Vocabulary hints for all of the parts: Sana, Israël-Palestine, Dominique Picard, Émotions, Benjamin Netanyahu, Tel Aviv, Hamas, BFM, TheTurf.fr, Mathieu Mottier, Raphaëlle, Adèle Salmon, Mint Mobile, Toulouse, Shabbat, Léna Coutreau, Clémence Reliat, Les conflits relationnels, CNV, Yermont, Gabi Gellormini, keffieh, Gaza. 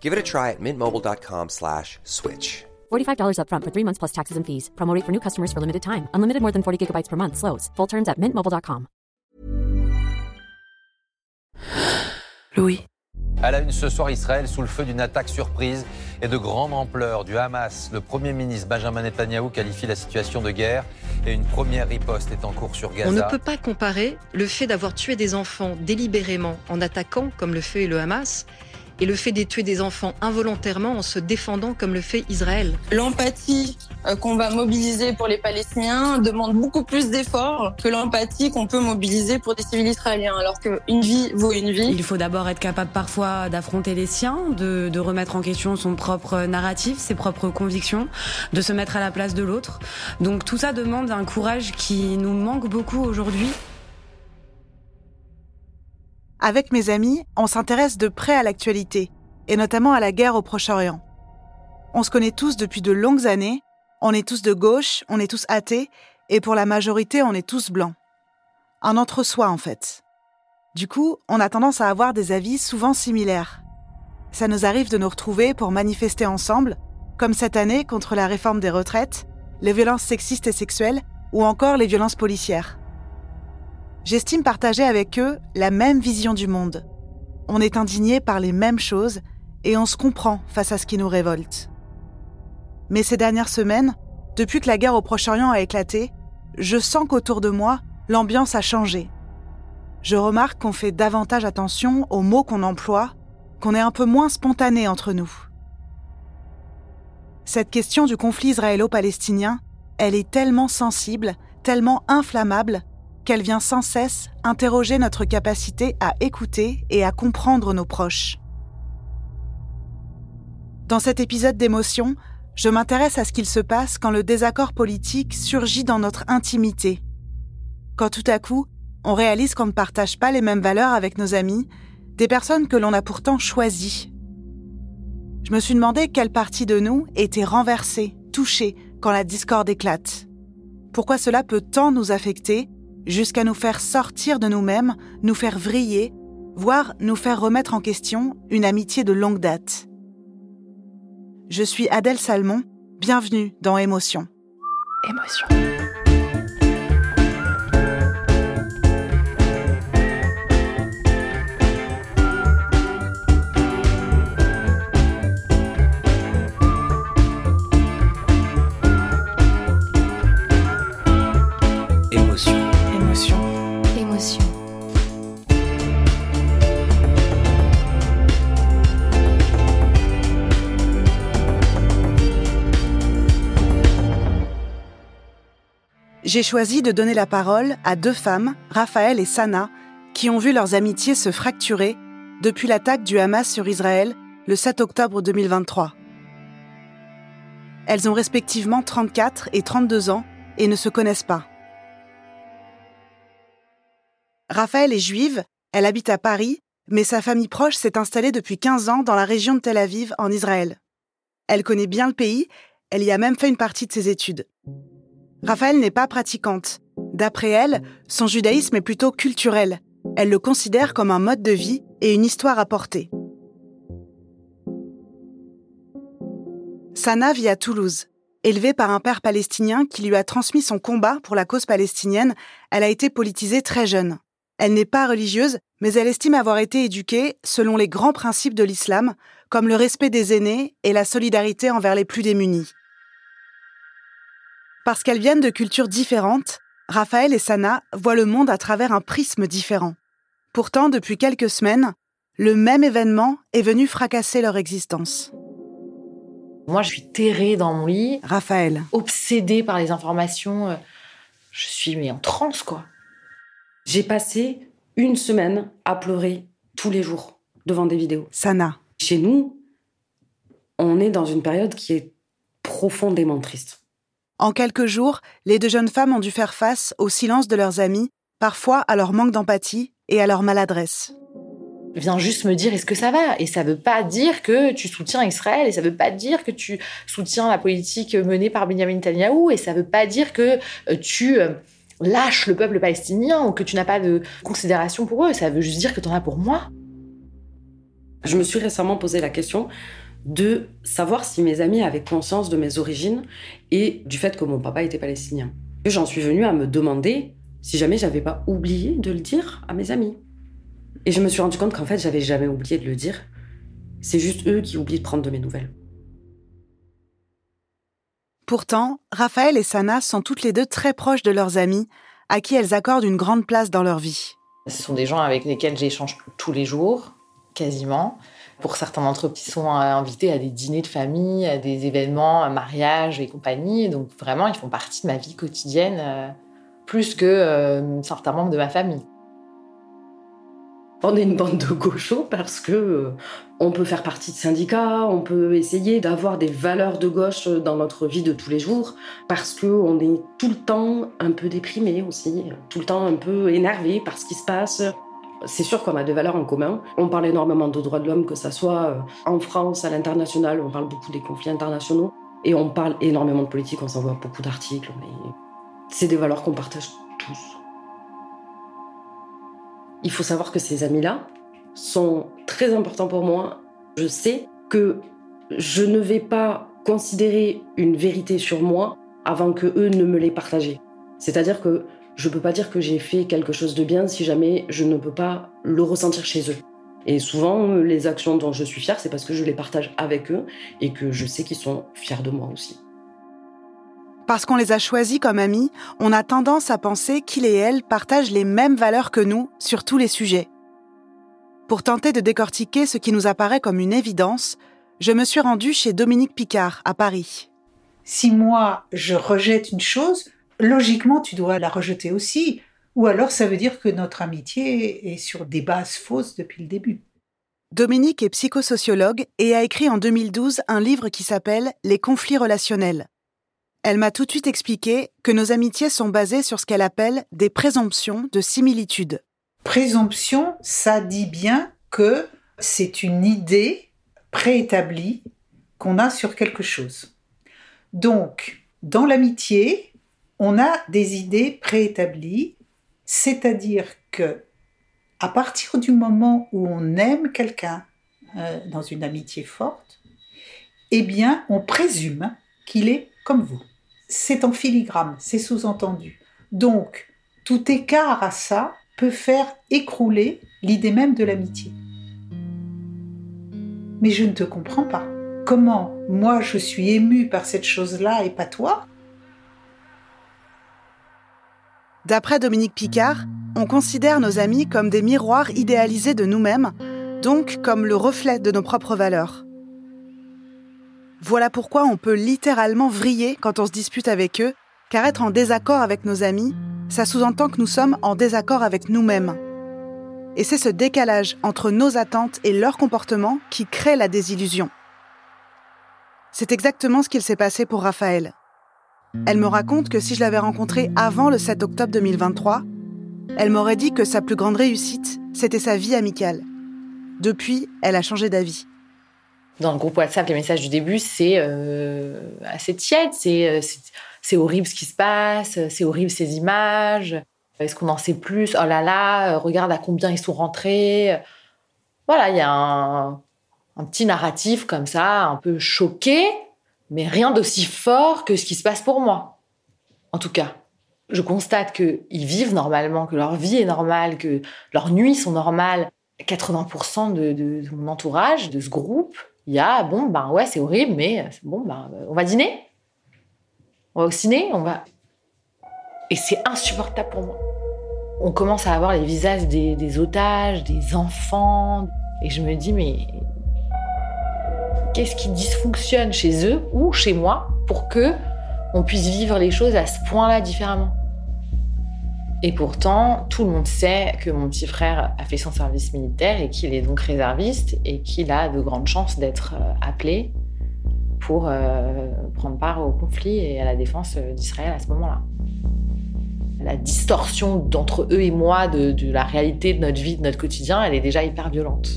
Give it a try at mintmobile.com/switch. $45 up front for 3 months plus taxes and fees. Promo rate for new customers for limited time. Unlimited more than 40 gigabytes per month slows. Full terms at mintmobile.com. Louis. À la une ce soir, Israël sous le feu d'une attaque surprise et de grande ampleur du Hamas. Le Premier ministre Benjamin Netanyahu qualifie la situation de guerre et une première riposte est en cours sur Gaza. On ne peut pas comparer le fait d'avoir tué des enfants délibérément en attaquant, comme le fait le Hamas, et le fait de tuer des enfants involontairement en se défendant, comme le fait Israël. L'empathie qu'on va mobiliser pour les Palestiniens demande beaucoup plus d'efforts que l'empathie qu'on peut mobiliser pour des civils israéliens, alors qu'une vie vaut une vie. Il faut d'abord être capable parfois d'affronter les siens, de remettre en question son propre narratif, ses propres convictions, de se mettre à la place de l'autre. Donc tout ça demande un courage qui nous manque beaucoup aujourd'hui. Avec mes amis, on s'intéresse de près à l'actualité, et notamment à la guerre au Proche-Orient. On se connaît tous depuis de longues années, on est tous de gauche, on est tous athées, et pour la majorité, on est tous blancs. Un entre-soi, en fait. Du coup, on a tendance à avoir des avis souvent similaires. Ça nous arrive de nous retrouver pour manifester ensemble, comme cette année contre la réforme des retraites, les violences sexistes et sexuelles, ou encore les violences policières. J'estime partager avec eux la même vision du monde. On est indignés par les mêmes choses et on se comprend face à ce qui nous révolte. Mais ces dernières semaines, depuis que la guerre au Proche-Orient a éclaté, je sens qu'autour de moi, l'ambiance a changé. Je remarque qu'on fait davantage attention aux mots qu'on emploie, qu'on est un peu moins spontané entre nous. Cette question du conflit israélo-palestinien, elle est tellement sensible, tellement inflammable, qu'elle vient sans cesse interroger notre capacité à écouter et à comprendre nos proches. Dans cet épisode d'émotion, je m'intéresse à ce qu'il se passe quand le désaccord politique surgit dans notre intimité. Quand tout à coup, on réalise qu'on ne partage pas les mêmes valeurs avec nos amis, des personnes que l'on a pourtant choisies. Je me suis demandé quelle partie de nous était renversée, touchée, quand la discorde éclate. Pourquoi cela peut tant nous affecter ? Jusqu'à nous faire sortir de nous-mêmes, nous faire vriller, voire nous faire remettre en question une amitié de longue date. Je suis Adèle Salmon, bienvenue dans Émotion. Émotion. J'ai choisi de donner la parole à deux femmes, Raphaëlle et Sana, qui ont vu leurs amitiés se fracturer depuis l'attaque du Hamas sur Israël le 7 octobre 2023. Elles ont respectivement 34 et 32 ans et ne se connaissent pas. Raphaëlle est juive, elle habite à Paris, mais sa famille proche s'est installée depuis 15 ans dans la région de Tel Aviv, en Israël. Elle connaît bien le pays, elle y a même fait une partie de ses études. Raphaëlle n'est pas pratiquante. D'après elle, son judaïsme est plutôt culturel. Elle le considère comme un mode de vie et une histoire à porter. Sana vit à Toulouse. Élevée par un père palestinien qui lui a transmis son combat pour la cause palestinienne, elle a été politisée très jeune. Elle n'est pas religieuse, mais elle estime avoir été éduquée selon les grands principes de l'islam, comme le respect des aînés et la solidarité envers les plus démunis. Parce qu'elles viennent de cultures différentes, Raphaëlle et Sana voient le monde à travers un prisme différent. Pourtant, depuis quelques semaines, le même événement est venu fracasser leur existence. Moi, je suis terrée dans mon lit. Raphaëlle. Obsédée par les informations. Je suis en transe, quoi. J'ai passé une semaine à pleurer tous les jours devant des vidéos. Sana. Chez nous, on est dans une période qui est profondément triste. En quelques jours, les deux jeunes femmes ont dû faire face au silence de leurs amis, parfois à leur manque d'empathie et à leur maladresse. Viens juste me dire est-ce que ça va, et ça veut pas dire que tu soutiens Israël, et ça veut pas dire que tu soutiens la politique menée par Benjamin Netanyahu, et ça veut pas dire que tu lâches le peuple palestinien ou que tu n'as pas de considération pour eux, ça veut juste dire que t'en as pour moi. Je me suis récemment posé la question de savoir si mes amis avaient conscience de mes origines et du fait que mon papa était palestinien. Et j'en suis venue à me demander si jamais j'avais pas oublié de le dire à mes amis. Et je me suis rendu compte qu'en fait, j'avais jamais oublié de le dire. C'est juste eux qui oublient de prendre de mes nouvelles. Pourtant, Raphaëlle et Sana sont toutes les deux très proches de leurs amies, à qui elles accordent une grande place dans leur vie. Ce sont des gens avec lesquels j'échange tous les jours, quasiment. Pour certains d'entre eux, ils sont invités à des dîners de famille, à des événements, à mariages et compagnie. Donc vraiment, ils font partie de ma vie quotidienne, plus que certains membres de ma famille. On est une bande de gauchos parce que on peut faire partie de syndicats, on peut essayer d'avoir des valeurs de gauche dans notre vie de tous les jours, parce qu'on est tout le temps un peu déprimé aussi, tout le temps un peu énervé par ce qui se passe. C'est sûr qu'on a des valeurs en commun. On parle énormément de droits de l'homme, que ça soit en France, à l'international, on parle beaucoup des conflits internationaux, et on parle énormément de politique, on s'envoie beaucoup d'articles. Mais c'est des valeurs qu'on partage tous. Il faut savoir que ces amis-là sont très importants pour moi. Je sais que je ne vais pas considérer une vérité sur moi avant qu'eux ne me l'aient partagée. C'est-à-dire que je ne peux pas dire que j'ai fait quelque chose de bien si jamais je ne peux pas le ressentir chez eux. Et souvent, les actions dont je suis fière, c'est parce que je les partage avec eux et que je sais qu'ils sont fiers de moi aussi. Parce qu'on les a choisis comme amis, on a tendance à penser qu'ils et elles partagent les mêmes valeurs que nous sur tous les sujets. Pour tenter de décortiquer ce qui nous apparaît comme une évidence, je me suis rendue chez Dominique Picard, à Paris. Si moi, je rejette une chose, logiquement, tu dois la rejeter aussi. Ou alors, ça veut dire que notre amitié est sur des bases fausses depuis le début. Dominique est psychosociologue et a écrit en 2012 un livre qui s'appelle « Les conflits relationnels ». Elle m'a tout de suite expliqué que nos amitiés sont basées sur ce qu'elle appelle des présomptions de similitude. Présomption, ça dit bien que c'est une idée préétablie qu'on a sur quelque chose. Donc, dans l'amitié, on a des idées préétablies, c'est-à-dire que à partir du moment où on aime quelqu'un dans une amitié forte, eh bien, on présume qu'il est comme vous. C'est en filigrane, c'est sous-entendu. Donc, tout écart à ça peut faire écrouler l'idée même de l'amitié. Mais je ne te comprends pas. Comment, moi, je suis émue par cette chose-là et pas toi ? D'après Dominique Picard, on considère nos amis comme des miroirs idéalisés de nous-mêmes, donc comme le reflet de nos propres valeurs. Voilà pourquoi on peut littéralement vriller quand on se dispute avec eux, car être en désaccord avec nos amis, ça sous-entend que nous sommes en désaccord avec nous-mêmes. Et c'est ce décalage entre nos attentes et leur comportement qui crée la désillusion. C'est exactement ce qu'il s'est passé pour Raphaëlle. Elle me raconte que si je l'avais rencontrée avant le 7 octobre 2023, elle m'aurait dit que sa plus grande réussite, c'était sa vie amicale. Depuis, elle a changé d'avis. Dans le groupe WhatsApp, les messages du début, c'est assez tiède. C'est horrible ce qui se passe, c'est horrible ces images. Est-ce qu'on en sait plus ? Oh là là, regarde à combien ils sont rentrés. Voilà, il y a un petit narratif comme ça, un peu choqué, mais rien d'aussi fort que ce qui se passe pour moi. En tout cas, je constate qu'ils vivent normalement, que leur vie est normale, que leurs nuits sont normales. 80% de mon entourage, de ce groupe, Il y a, bon, ben ouais, c'est horrible, mais bon, ben, on va dîner. On va au ciné, on va... Et c'est insupportable pour moi. On commence à avoir les visages des otages, des enfants. Et je me dis, mais qu'est-ce qui dysfonctionne chez eux ou chez moi pour qu'on puisse vivre les choses à ce point-là différemment ? Et pourtant, tout le monde sait que mon petit frère a fait son service militaire et qu'il est donc réserviste et qu'il a de grandes chances d'être appelé pour prendre part au conflit et à la défense d'Israël à ce moment-là. La distorsion d'entre eux et moi de la réalité de notre vie, de notre quotidien, elle est déjà hyper violente.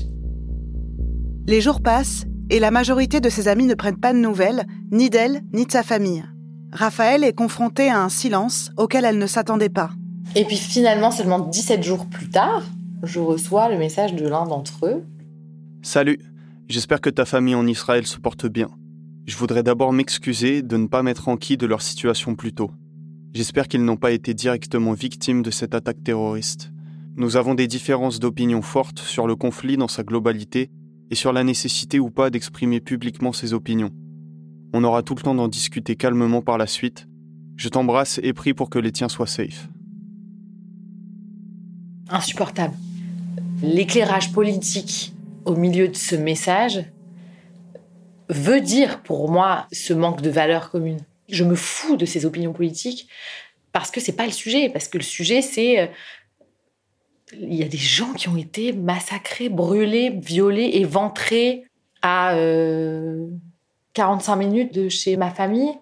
Les jours passent et la majorité de ses amis ne prennent pas de nouvelles, ni d'elle, ni de sa famille. Raphaëlle est confrontée à un silence auquel elle ne s'attendait pas. Et puis finalement, seulement 17 jours plus tard, je reçois le message de l'un d'entre eux. « Salut, j'espère que ta famille en Israël se porte bien. Je voudrais d'abord m'excuser de ne pas m'être enquis de leur situation plus tôt. J'espère qu'ils n'ont pas été directement victimes de cette attaque terroriste. Nous avons des différences d'opinion fortes sur le conflit dans sa globalité et sur la nécessité ou pas d'exprimer publiquement ses opinions. On aura tout le temps d'en discuter calmement par la suite. Je t'embrasse et prie pour que les tiens soient safe. » Insupportable. L'éclairage politique au milieu de ce message veut dire pour moi ce manque de valeurs communes. Je me fous de ces opinions politiques parce que c'est pas le sujet, parce que le sujet c'est il y a des gens qui ont été massacrés, brûlés, violés, éventrés à 45 minutes de chez ma famille.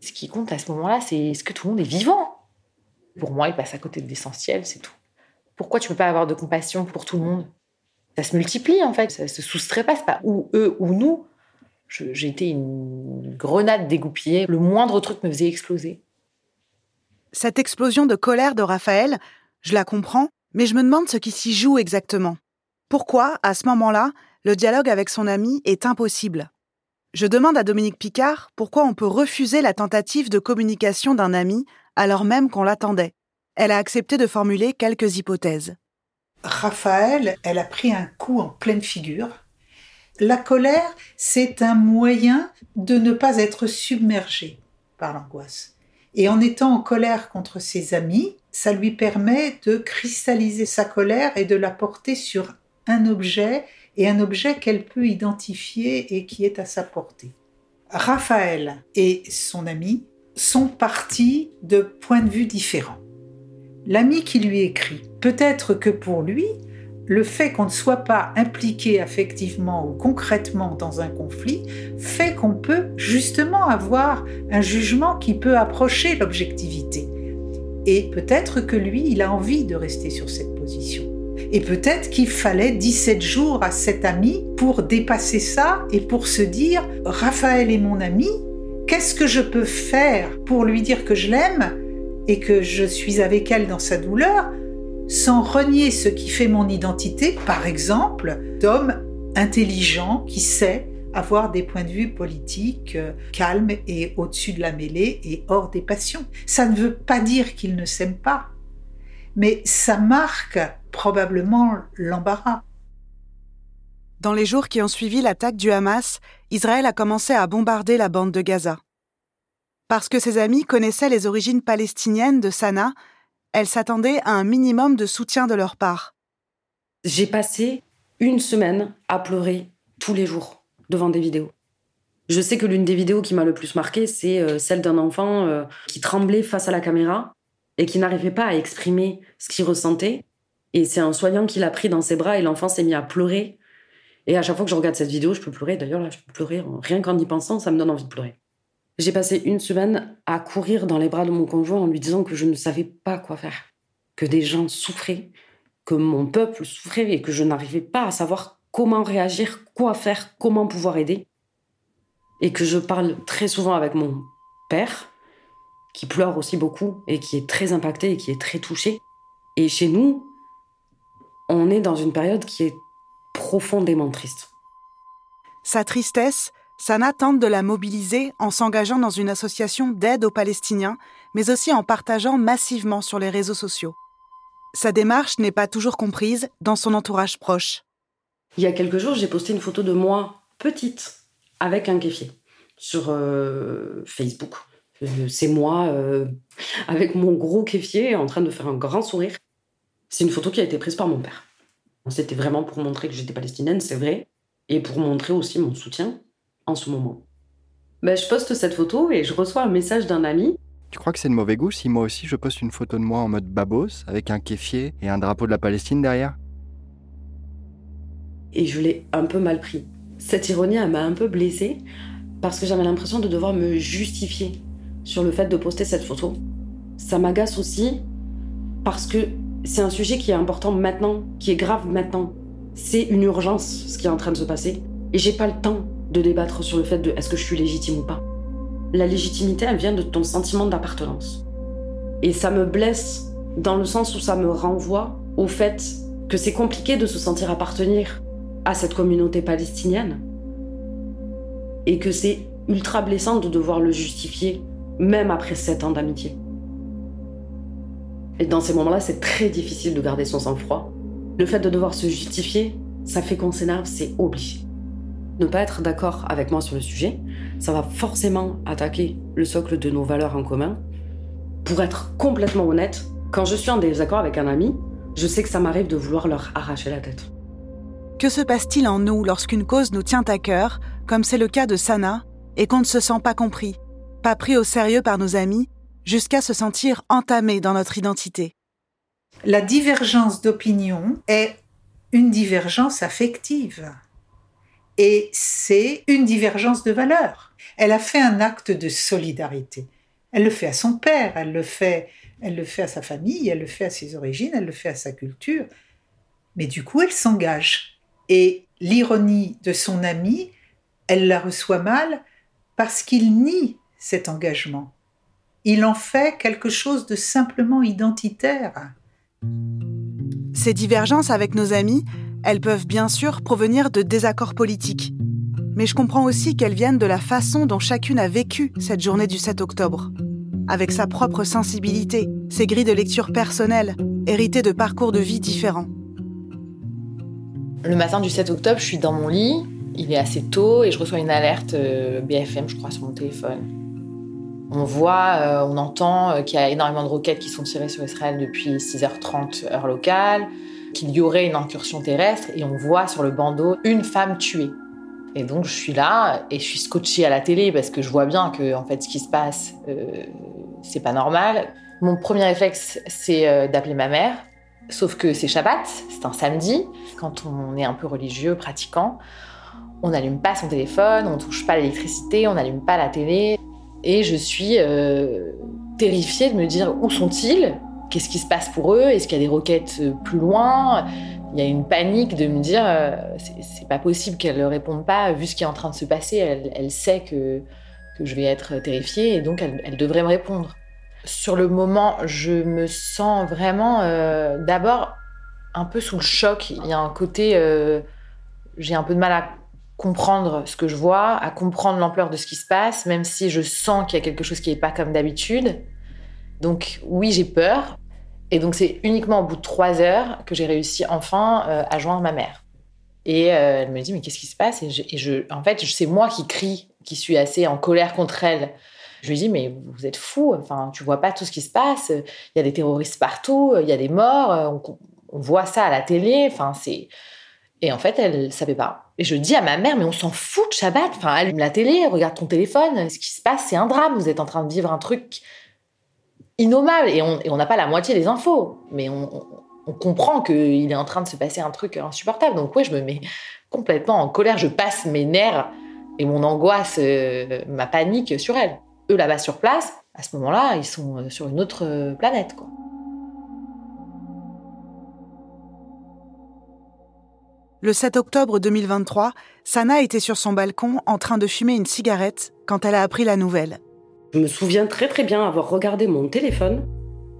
Ce qui compte à ce moment-là, c'est est-ce que tout le monde est vivant ? Pour moi, il passe à côté de l'essentiel, c'est tout. Pourquoi tu ne peux pas avoir de compassion pour tout le monde ? Ça se multiplie, en fait. Ça ne se soustrait pas. Ce n'est pas ou eux ou nous. J'ai été une grenade dégoupillée. Le moindre truc me faisait exploser. Cette explosion de colère de Raphaëlle, je la comprends, mais je me demande ce qui s'y joue exactement. Pourquoi, à ce moment-là, le dialogue avec son ami est impossible ? Je demande à Dominique Picard pourquoi on peut refuser la tentative de communication d'un ami alors même qu'on l'attendait. Elle a accepté de formuler quelques hypothèses. Raphaëlle, elle a pris un coup en pleine figure. La colère, c'est un moyen de ne pas être submergé par l'angoisse. Et en étant en colère contre ses amis, ça lui permet de cristalliser sa colère et de la porter sur un objet, et un objet qu'elle peut identifier et qui est à sa portée. Raphaëlle et son ami sont partis de points de vue différents. L'ami qui lui écrit, peut-être que pour lui, le fait qu'on ne soit pas impliqué affectivement ou concrètement dans un conflit fait qu'on peut justement avoir un jugement qui peut approcher l'objectivité. Et peut-être que lui, il a envie de rester sur cette position. Et peut-être qu'il fallait 17 jours à cet ami pour dépasser ça et pour se dire « Raphaëlle est mon ami, qu'est-ce que je peux faire pour lui dire que je l'aime et que je suis avec elle dans sa douleur sans renier ce qui fait mon identité, par exemple, d'homme intelligent qui sait avoir des points de vue politiques calmes et au-dessus de la mêlée et hors des passions. » Ça ne veut pas dire qu'il ne s'aime pas, mais ça marque probablement l'embarras. Dans les jours qui ont suivi l'attaque du Hamas, Israël a commencé à bombarder la bande de Gaza. Parce que ses amis connaissaient les origines palestiniennes de Sana, elle s'attendait à un minimum de soutien de leur part. J'ai passé une semaine à pleurer tous les jours devant des vidéos. Je sais que l'une des vidéos qui m'a le plus marquée, c'est celle d'un enfant qui tremblait face à la caméra et qui n'arrivait pas à exprimer ce qu'il ressentait. Et c'est un soignant qui l'a pris dans ses bras et l'enfant s'est mis à pleurer. Et à chaque fois que je regarde cette vidéo, je peux pleurer. D'ailleurs, là, je peux pleurer. Rien qu'en y pensant, ça me donne envie de pleurer. J'ai passé une semaine à courir dans les bras de mon conjoint en lui disant que je ne savais pas quoi faire, que des gens souffraient, que mon peuple souffrait et que je n'arrivais pas à savoir comment réagir, quoi faire, comment pouvoir aider. Et que je parle très souvent avec mon père, qui pleure aussi beaucoup et qui est très impacté et qui est très touché. Et chez nous, on est dans une période qui est profondément triste. Sa tristesse, Sana tente de la mobiliser en s'engageant dans une association d'aide aux Palestiniens, mais aussi en partageant massivement sur les réseaux sociaux. Sa démarche n'est pas toujours comprise dans son entourage proche. Il y a quelques jours, j'ai posté une photo de moi petite avec un keffieh sur Facebook. C'est moi avec mon gros keffieh en train de faire un grand sourire. C'est une photo qui a été prise par mon père. C'était vraiment pour montrer que j'étais palestinienne, c'est vrai, et pour montrer aussi mon soutien en ce moment. Ben, je poste cette photo et je reçois un message d'un ami. Tu crois que c'est de mauvais goût si moi aussi je poste une photo de moi en mode babos, avec un keffieh et un drapeau de la Palestine derrière ? Et je l'ai un peu mal pris. Cette ironie, elle m'a un peu blessée, parce que j'avais l'impression de devoir me justifier sur le fait de poster cette photo. Ça m'agace aussi, parce que c'est un sujet qui est important maintenant, qui est grave maintenant. C'est une urgence, ce qui est en train de se passer. Et j'ai pas le temps de débattre sur le fait de est-ce que je suis légitime ou pas. La légitimité, elle vient de ton sentiment d'appartenance. Et ça me blesse dans le sens où ça me renvoie au fait que c'est compliqué de se sentir appartenir à cette communauté palestinienne et que c'est ultra blessant de devoir le justifier, même après 7 ans d'amitié. Et dans ces moments-là, c'est très difficile de garder son sang-froid. Le fait de devoir se justifier, ça fait qu'on s'énerve, c'est obligé. Ne pas être d'accord avec moi sur le sujet, ça va forcément attaquer le socle de nos valeurs en commun. Pour être complètement honnête, quand je suis en désaccord avec un ami, je sais que ça m'arrive de vouloir leur arracher la tête. Que se passe-t-il en nous lorsqu'une cause nous tient à cœur, comme c'est le cas de Sana, et qu'on ne se sent pas compris, pas pris au sérieux par nos amis, jusqu'à se sentir entamé dans notre identité ? La divergence d'opinion est une divergence affective. Et c'est une divergence de valeurs. Elle a fait un acte de solidarité. Elle le fait à son père, elle le fait à sa famille, elle le fait à ses origines, elle le fait à sa culture. Mais du coup, elle s'engage. Et l'ironie de son ami, elle la reçoit mal parce qu'il nie cet engagement. Il en fait quelque chose de simplement identitaire. Ces divergences avec nos amis, elles peuvent bien sûr provenir de désaccords politiques. Mais je comprends aussi qu'elles viennent de la façon dont chacune a vécu cette journée du 7 octobre. Avec sa propre sensibilité, ses grilles de lecture personnelles, héritées de parcours de vie différents. Le matin du 7 octobre, je suis dans mon lit, il est assez tôt et je reçois une alerte BFM, je crois, sur mon téléphone. On voit, on entend qu'il y a énormément de roquettes qui sont tirées sur Israël depuis 6h30 heure locale, qu'il y aurait une incursion terrestre et on voit sur le bandeau une femme tuée. Et donc je suis là et je suis scotchée à la télé parce que je vois bien que en fait, ce qui se passe, c'est pas normal. Mon premier réflexe, c'est d'appeler ma mère, sauf que c'est Shabbat, c'est un samedi. Quand on est un peu religieux, pratiquant, on n'allume pas son téléphone, on ne touche pas l'électricité, on n'allume pas la télé. Et je suis terrifiée de me dire où sont-ils ? Qu'est-ce qui se passe pour eux ? Est-ce qu'il y a des roquettes plus loin ? Il y a une panique de me dire c'est pas possible qu'elle ne réponde pas vu ce qui est en train de se passer. Elle sait que je vais être terrifiée et donc elle devrait me répondre. Sur le moment, je me sens vraiment d'abord un peu sous le choc. Il y a un côté, j'ai un peu de mal à comprendre ce que je vois, à comprendre l'ampleur de ce qui se passe, même si je sens qu'il y a quelque chose qui n'est pas comme d'habitude. Donc oui, j'ai peur. Et donc c'est uniquement au bout de 3 heures que j'ai réussi enfin à joindre ma mère. Et elle me dit « mais qu'est-ce qui se passe ?» En fait, c'est moi qui crie, qui suis assez en colère contre elle. Je lui dis « mais vous êtes fou, enfin, tu vois pas tout ce qui se passe, il y a des terroristes partout, il y a des morts, on voit ça à la télé, enfin c'est... » Et en fait, elle savait pas. Et je dis à ma mère, mais on s'en fout de Shabbat. Enfin, allume la télé, regarde ton téléphone. Ce qui se passe, c'est un drame. Vous êtes en train de vivre un truc innommable. Et on n'a pas la moitié des infos. Mais on comprend qu'il est en train de se passer un truc insupportable. Donc ouais, je me mets complètement en colère. Je passe mes nerfs et mon angoisse, ma panique sur elle. Eux, là-bas sur place, à ce moment-là, ils sont sur une autre planète, quoi. Le 7 octobre 2023, Sana était sur son balcon en train de fumer une cigarette quand elle a appris la nouvelle. Je me souviens très très bien avoir regardé mon téléphone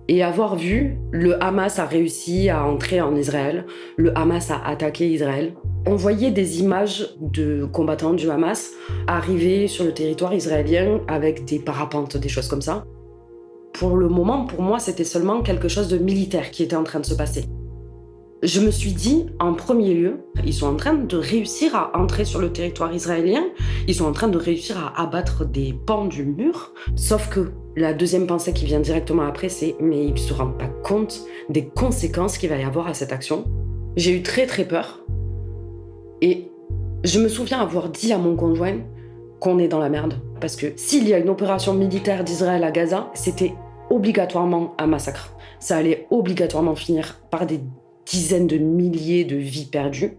et avoir vu le Hamas a réussi à entrer en Israël, le Hamas a attaqué Israël. On voyait des images de combattants du Hamas arriver sur le territoire israélien avec des parapentes, des choses comme ça. Pour le moment, pour moi, c'était seulement quelque chose de militaire qui était en train de se passer. Je me suis dit, en premier lieu, ils sont en train de réussir à entrer sur le territoire israélien, ils sont en train de réussir à abattre des pans du mur, sauf que la deuxième pensée qui vient directement après, c'est « mais ils ne se rendent pas compte des conséquences qu'il va y avoir à cette action ». J'ai eu très très peur et je me souviens avoir dit à mon conjoint qu'on est dans la merde, parce que s'il y a une opération militaire d'Israël à Gaza, c'était obligatoirement un massacre. Ça allait obligatoirement finir par des dizaines de milliers de vies perdues.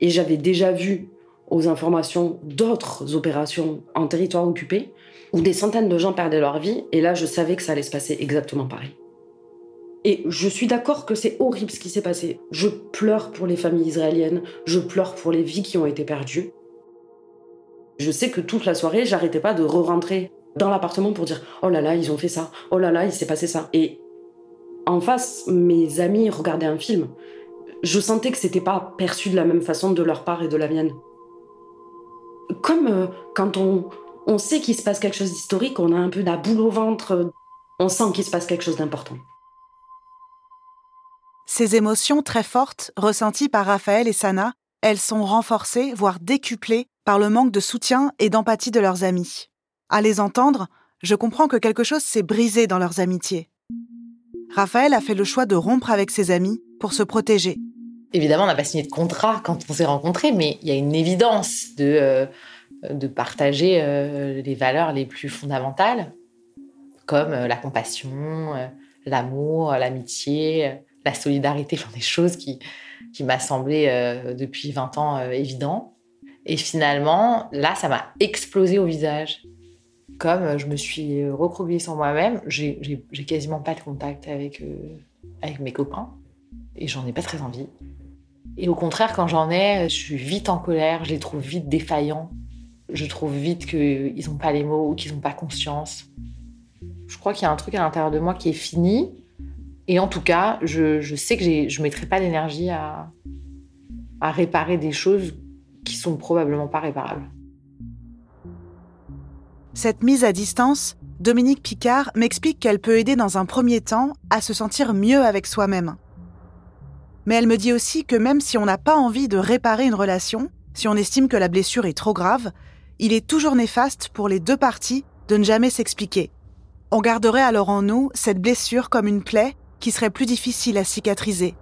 Et j'avais déjà vu aux informations d'autres opérations en territoire occupé où des centaines de gens perdaient leur vie. Et là, je savais que ça allait se passer exactement pareil. Et je suis d'accord que c'est horrible ce qui s'est passé. Je pleure pour les familles israéliennes. Je pleure pour les vies qui ont été perdues. Je sais que toute la soirée, j'arrêtais pas de re-rentrer dans l'appartement pour dire « Oh là là, ils ont fait ça. Oh là là, il s'est passé ça. » Et en face, mes amis regardaient un film. Je sentais que c'était pas perçu de la même façon de leur part et de la mienne. Comme quand on sait qu'il se passe quelque chose d'historique, on a un peu la boule au ventre, on sent qu'il se passe quelque chose d'important. Ces émotions très fortes, ressenties par Raphaëlle et Sana, elles sont renforcées, voire décuplées, par le manque de soutien et d'empathie de leurs amis. À les entendre, je comprends que quelque chose s'est brisé dans leurs amitiés. Raphaëlle a fait le choix de rompre avec ses amis pour se protéger. Évidemment, on n'a pas signé de contrat quand on s'est rencontrés, mais il y a une évidence de partager les valeurs les plus fondamentales, comme la compassion, l'amour, l'amitié, la solidarité, enfin, des choses qui m'a semblé depuis 20 ans évident. Et finalement, là, ça m'a explosé au visage. Comme je me suis recroquevillée sur moi-même, j'ai quasiment pas de contact avec mes copains et j'en ai pas très envie. Et au contraire, quand j'en ai, je suis vite en colère, je les trouve vite défaillants. Je trouve vite qu'ils ont pas les mots ou qu'ils ont pas conscience. Je crois qu'il y a un truc à l'intérieur de moi qui est fini. Et en tout cas, je sais que je mettrai pas d'énergie à réparer des choses qui sont probablement pas réparables. Cette mise à distance, Dominique Picard m'explique qu'elle peut aider dans un premier temps à se sentir mieux avec soi-même. Mais elle me dit aussi que même si on n'a pas envie de réparer une relation, si on estime que la blessure est trop grave, il est toujours néfaste pour les deux parties de ne jamais s'expliquer. On garderait alors en nous cette blessure comme une plaie qui serait plus difficile à cicatriser.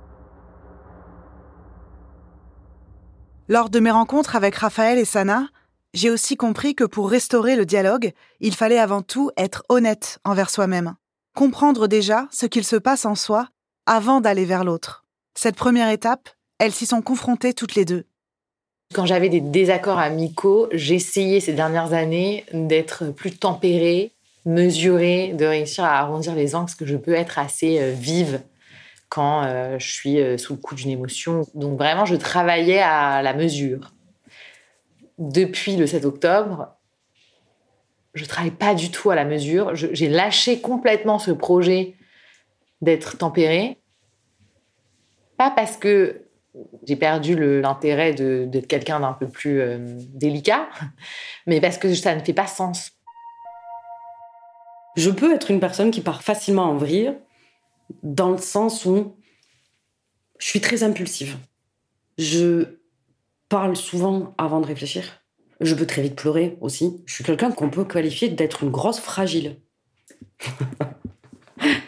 Lors de mes rencontres avec Raphaëlle et Sana, j'ai aussi compris que pour restaurer le dialogue, il fallait avant tout être honnête envers soi-même. Comprendre déjà ce qu'il se passe en soi avant d'aller vers l'autre. Cette première étape, elles s'y sont confrontées toutes les deux. Quand j'avais des désaccords amicaux, j'essayais ces dernières années d'être plus tempérée, mesurée, de réussir à arrondir les angles, parce que je peux être assez vive quand je suis sous le coup d'une émotion. Donc vraiment, je travaillais à la mesure. Depuis le 7 octobre, je ne travaille pas du tout à la mesure. J'ai lâché complètement ce projet d'être tempérée. Pas parce que j'ai perdu l'intérêt d'être quelqu'un d'un peu plus délicat, mais parce que ça ne fait pas sens. Je peux être une personne qui part facilement en vrille, dans le sens où je suis très impulsive. Je parle souvent avant de réfléchir. Je peux très vite pleurer aussi. Je suis quelqu'un qu'on peut qualifier d'être une grosse fragile.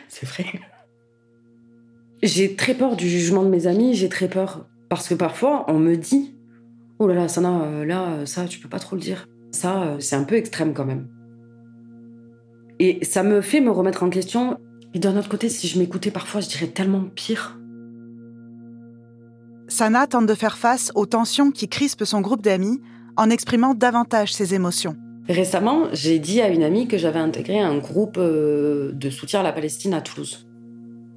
C'est vrai. J'ai très peur du jugement de mes amis, j'ai très peur. Parce que parfois, on me dit « Oh là là, Sana, là, ça, tu peux pas trop le dire. Ça, c'est un peu extrême quand même. » Et ça me fait me remettre en question. Et d'un autre côté, si je m'écoutais parfois, je dirais tellement pire. Sana tente de faire face aux tensions qui crispent son groupe d'amis en exprimant davantage ses émotions. Récemment, j'ai dit à une amie que j'avais intégré un groupe de soutien à la Palestine à Toulouse.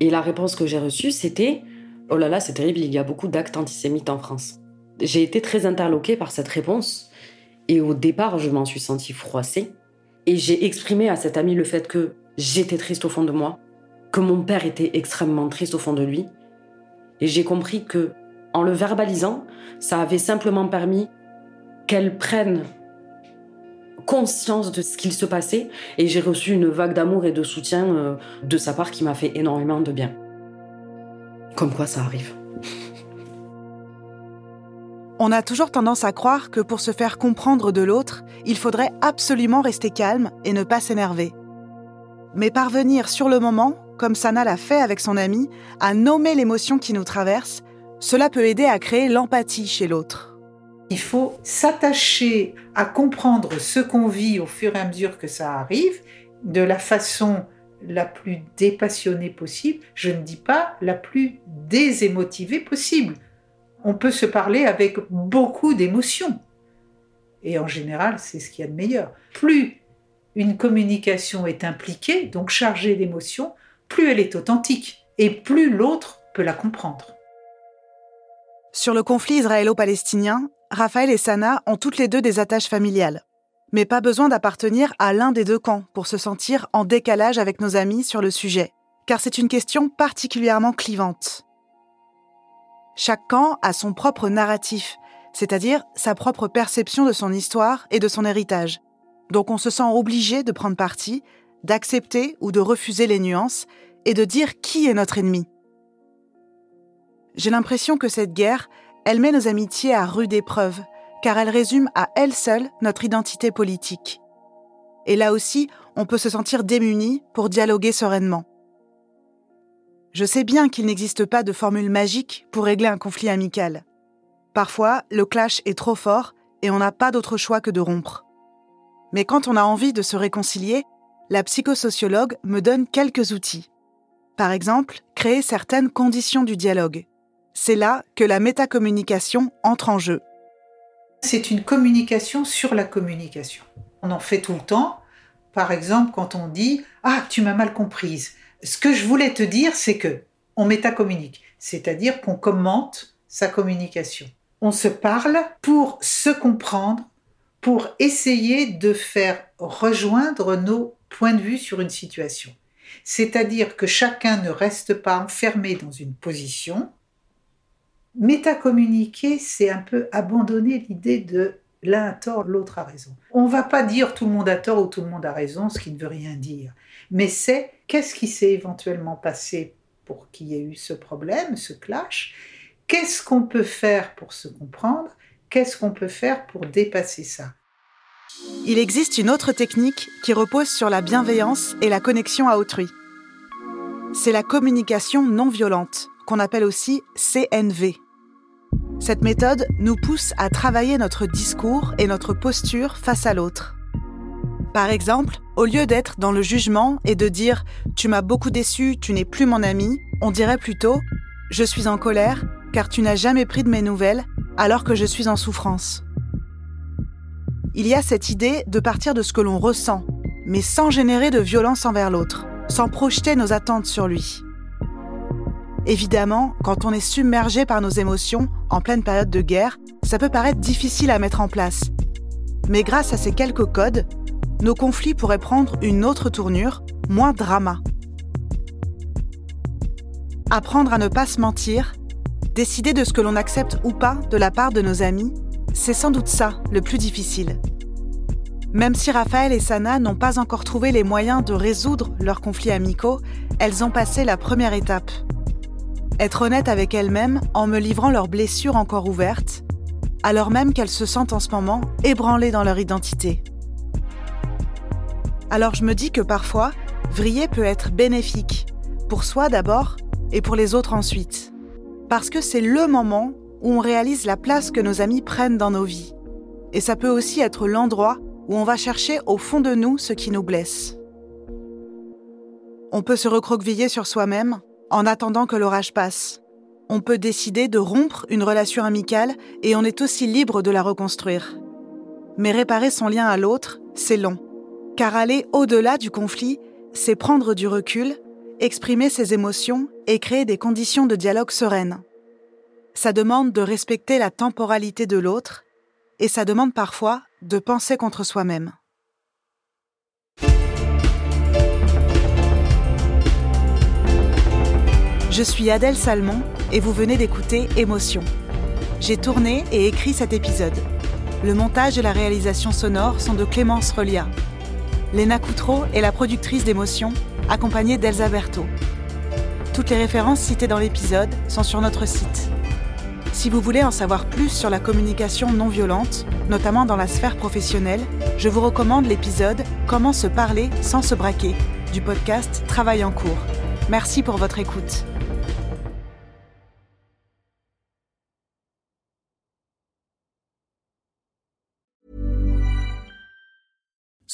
Et la réponse que j'ai reçue, c'était « Oh là là, c'est terrible, il y a beaucoup d'actes antisémites en France ». J'ai été très interloquée par cette réponse et au départ, je m'en suis sentie froissée. Et j'ai exprimé à cette amie le fait que j'étais triste au fond de moi, que mon père était extrêmement triste au fond de lui. Et j'ai compris que en le verbalisant, ça avait simplement permis qu'elle prenne conscience de ce qu'il se passait et j'ai reçu une vague d'amour et de soutien de sa part qui m'a fait énormément de bien. Comme quoi ça arrive. On a toujours tendance à croire que pour se faire comprendre de l'autre, il faudrait absolument rester calme et ne pas s'énerver. Mais parvenir sur le moment, comme Sana l'a fait avec son amie, à nommer l'émotion qui nous traverse, cela peut aider à créer l'empathie chez l'autre. Il faut s'attacher à comprendre ce qu'on vit au fur et à mesure que ça arrive, de la façon la plus dépassionnée possible, je ne dis pas la plus désémotivée possible. On peut se parler avec beaucoup d'émotions. Et en général, c'est ce qu'il y a de meilleur. Plus une communication est impliquée, donc chargée d'émotions, plus elle est authentique et plus l'autre peut la comprendre. Sur le conflit israélo-palestinien, Raphaëlle et Sana ont toutes les deux des attaches familiales. Mais pas besoin d'appartenir à l'un des deux camps pour se sentir en décalage avec nos amis sur le sujet, car c'est une question particulièrement clivante. Chaque camp a son propre narratif, c'est-à-dire sa propre perception de son histoire et de son héritage. Donc on se sent obligé de prendre parti, d'accepter ou de refuser les nuances et de dire qui est notre ennemi. J'ai l'impression que cette guerre, elle met nos amitiés à rude épreuve, car elle résume à elle seule notre identité politique. Et là aussi, on peut se sentir démuni pour dialoguer sereinement. Je sais bien qu'il n'existe pas de formule magique pour régler un conflit amical. Parfois, le clash est trop fort et on n'a pas d'autre choix que de rompre. Mais quand on a envie de se réconcilier, la psychosociologue me donne quelques outils. Par exemple, créer certaines conditions du dialogue. C'est là que la métacommunication entre en jeu. C'est une communication sur la communication. On en fait tout le temps. Par exemple, quand on dit « Ah, tu m'as mal comprise ». Ce que je voulais te dire, c'est que on métacommunique, c'est-à-dire qu'on commente sa communication. On se parle pour se comprendre, pour essayer de faire rejoindre nos points de vue sur une situation. C'est-à-dire que chacun ne reste pas enfermé dans une position. Métacommuniquer, c'est un peu abandonner l'idée de l'un a tort, l'autre a raison. On ne va pas dire tout le monde a tort ou tout le monde a raison, ce qui ne veut rien dire. Mais c'est qu'est-ce qui s'est éventuellement passé pour qu'il y ait eu ce problème, ce clash ? Qu'est-ce qu'on peut faire pour se comprendre ? Qu'est-ce qu'on peut faire pour dépasser ça ? Il existe une autre technique qui repose sur la bienveillance et la connexion à autrui. C'est la communication non violente, qu'on appelle aussi CNV. Cette méthode nous pousse à travailler notre discours et notre posture face à l'autre. Par exemple, au lieu d'être dans le jugement et de dire « tu m'as beaucoup déçu, tu n'es plus mon ami », on dirait plutôt « je suis en colère car tu n'as jamais pris de mes nouvelles alors que je suis en souffrance ». Il y a cette idée de partir de ce que l'on ressent, mais sans générer de violence envers l'autre, sans projeter nos attentes sur lui. Évidemment, quand on est submergé par nos émotions en pleine période de guerre, ça peut paraître difficile à mettre en place. Mais grâce à ces quelques codes, nos conflits pourraient prendre une autre tournure, moins drama. Apprendre à ne pas se mentir, décider de ce que l'on accepte ou pas de la part de nos amis, c'est sans doute ça le plus difficile. Même si Raphaëlle et Sana n'ont pas encore trouvé les moyens de résoudre leurs conflits amicaux, elles ont passé la première étape. Être honnête avec elles-mêmes en me livrant leurs blessures encore ouvertes, alors même qu'elles se sentent en ce moment ébranlées dans leur identité. Alors je me dis que parfois, vriller peut être bénéfique, pour soi d'abord et pour les autres ensuite. Parce que c'est le moment où on réalise la place que nos amis prennent dans nos vies. Et ça peut aussi être l'endroit où on va chercher au fond de nous ce qui nous blesse. On peut se recroqueviller sur soi-même, en attendant que l'orage passe. On peut décider de rompre une relation amicale et on est aussi libre de la reconstruire. Mais réparer son lien à l'autre, c'est long. Car aller au-delà du conflit, c'est prendre du recul, exprimer ses émotions et créer des conditions de dialogue sereines. Ça demande de respecter la temporalité de l'autre et ça demande parfois de penser contre soi-même. Je suis Adèle Salmon et vous venez d'écouter Émotion. J'ai tourné et écrit cet épisode. Le montage et la réalisation sonore sont de Clémence Reliat. Léna Coutreau est la productrice d'Émotion, accompagnée d'Elsa Berthaud. Toutes les références citées dans l'épisode sont sur notre site. Si vous voulez en savoir plus sur la communication non violente, notamment dans la sphère professionnelle, je vous recommande l'épisode « Comment se parler sans se braquer » du podcast « Travail en cours ». Merci pour votre écoute.